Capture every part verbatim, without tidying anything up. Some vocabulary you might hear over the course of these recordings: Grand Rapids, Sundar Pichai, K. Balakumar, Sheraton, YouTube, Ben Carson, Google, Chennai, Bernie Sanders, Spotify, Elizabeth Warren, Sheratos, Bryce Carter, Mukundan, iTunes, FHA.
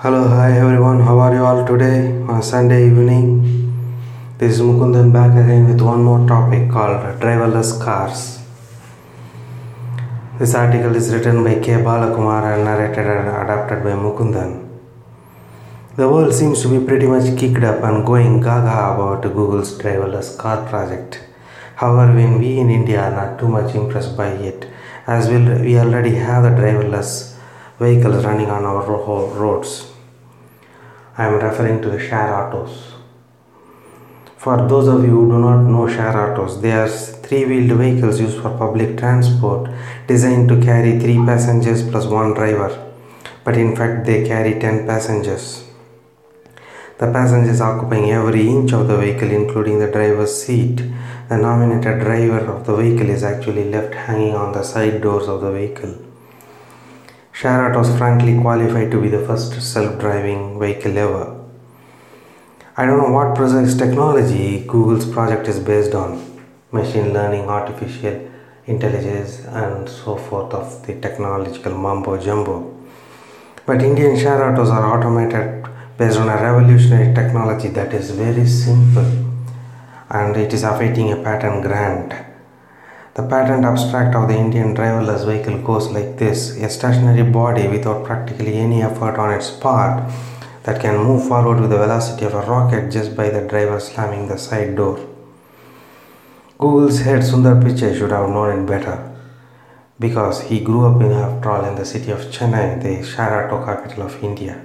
Hello, hi everyone, how are you all today on Sunday evening? This is Mukundan back again with one more topic called driverless cars. This article is written by K. Balakumar and narrated and adapted by Mukundan. The world seems to be pretty much kicked up and going gaga about Google's driverless car project. However, when we in India are not too much impressed by it, as we already have the driverless vehicles running on our roads. I am referring to the Sheratos. For those of you who do not know Sheratos, they are three-wheeled vehicles used for public transport designed to carry three passengers plus one driver, but in fact they carry ten passengers. The passengers occupying every inch of the vehicle, including the driver's seat. The nominated driver of the vehicle is actually left hanging on the side doors of the vehicle. Sheraton frankly qualified to be the first self-driving vehicle ever. I don't know what precise technology Google's project is based on, machine learning, artificial intelligence and so forth of the technological mumbo-jumbo. But Indian Sheratons are automated based on a revolutionary technology that is very simple, and it is awaiting a patent grant. The patent abstract of the Indian driverless vehicle goes like this: a stationary body without practically any effort on its part that can move forward with the velocity of a rocket just by the driver slamming the side door. Google's head Sundar Pichai should have known it better, because he grew up in after all in the city of Chennai, the Sheraton capital of India.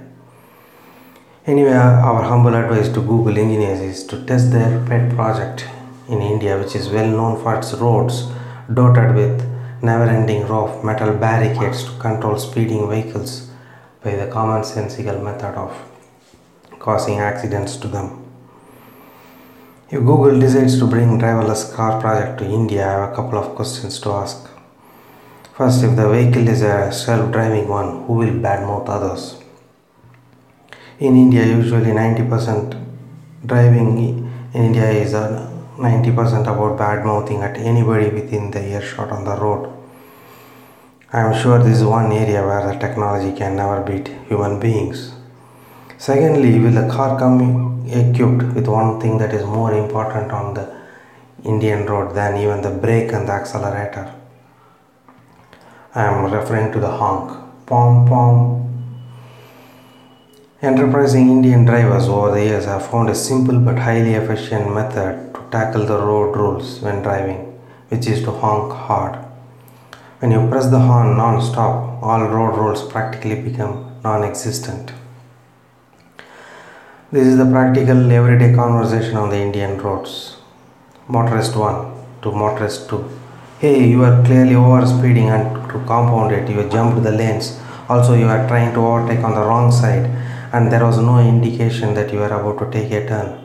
Anyway, our humble advice to Google engineers is to test their pet project in India, which is well known for its roads dotted with never-ending row of metal barricades to control speeding vehicles by the common-sensical method of causing accidents to them. If Google decides to bring driverless car project to India, I have a couple of questions to ask. First, if the vehicle is a self-driving one, who will badmouth others? In India, usually ninety percent driving in India is a ninety percent about bad mouthing at anybody within the earshot on the road. I am sure this is one area where the technology can never beat human beings. Secondly, will the car come equipped with one thing that is more important on the Indian road than even the brake and the accelerator? I am referring to the honk. Pom pom. Enterprising Indian drivers over the years have found a simple but highly efficient method to tackle the road rules when driving, which is to honk hard. When you press the horn non-stop, all road rules practically become non-existent. This is the practical everyday conversation on the Indian roads. Motorist one to motorist two. Hey, you are clearly overspeeding, and to compound it, you jumped the lanes. Also, you are trying to overtake on the wrong side, and there was no indication that you were about to take a turn.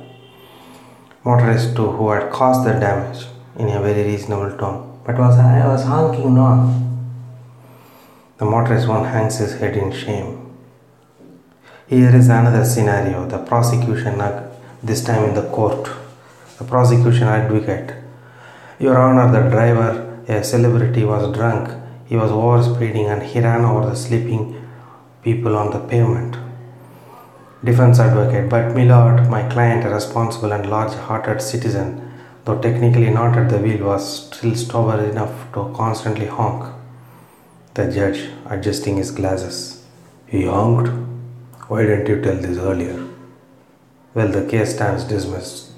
Motorist two, who had caused the damage in a very reasonable tone, but was I was honking on. The motorist one hangs his head in shame. Here is another scenario. The prosecution, this time in the court, the prosecution advocate. Your Honor, the driver, a celebrity, was drunk. He was overspeeding and he ran over the sleeping people on the pavement. Defense advocate, but my lord, my client, a responsible and large-hearted citizen, though technically not at the wheel, was still sober enough to constantly honk. The judge, adjusting his glasses. He honked? Why didn't you tell this earlier? Well, the case stands dismissed.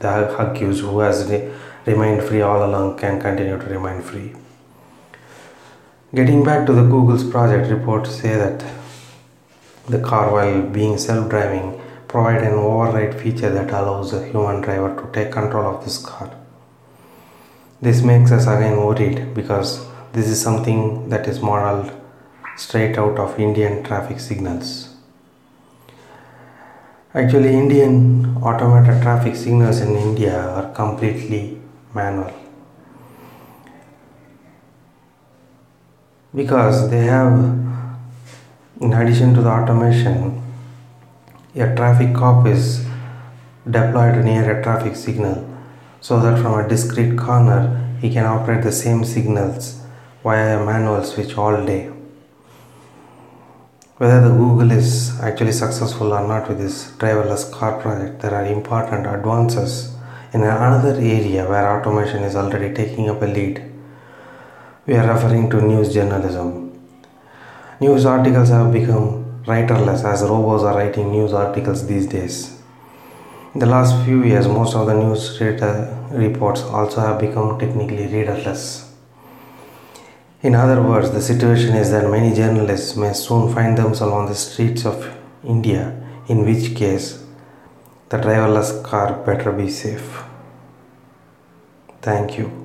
The accused, who has re- remained free all along, can continue to remain free. Getting back to the Google's project, reports say that the car, while being self-driving, provides an override feature that allows the human driver to take control of this car. This makes us again worried, because this is something that is modeled straight out of Indian traffic signals. Actually, Indian automated traffic signals in India are completely manual, because they have, in addition to the automation, a traffic cop is deployed near a traffic signal so that from a discrete corner he can operate the same signals via a manual switch all day. Whether the Google is actually successful or not with this driverless car project, there are important advances in another area where automation is already taking up a lead. We are referring to news journalism. News articles have become writerless as robots are writing news articles these days. In the last few years, most of the news reports also have become technically readerless. In other words, the situation is that many journalists may soon find themselves on the streets of India, in which case the driverless car better be safe. Thank you.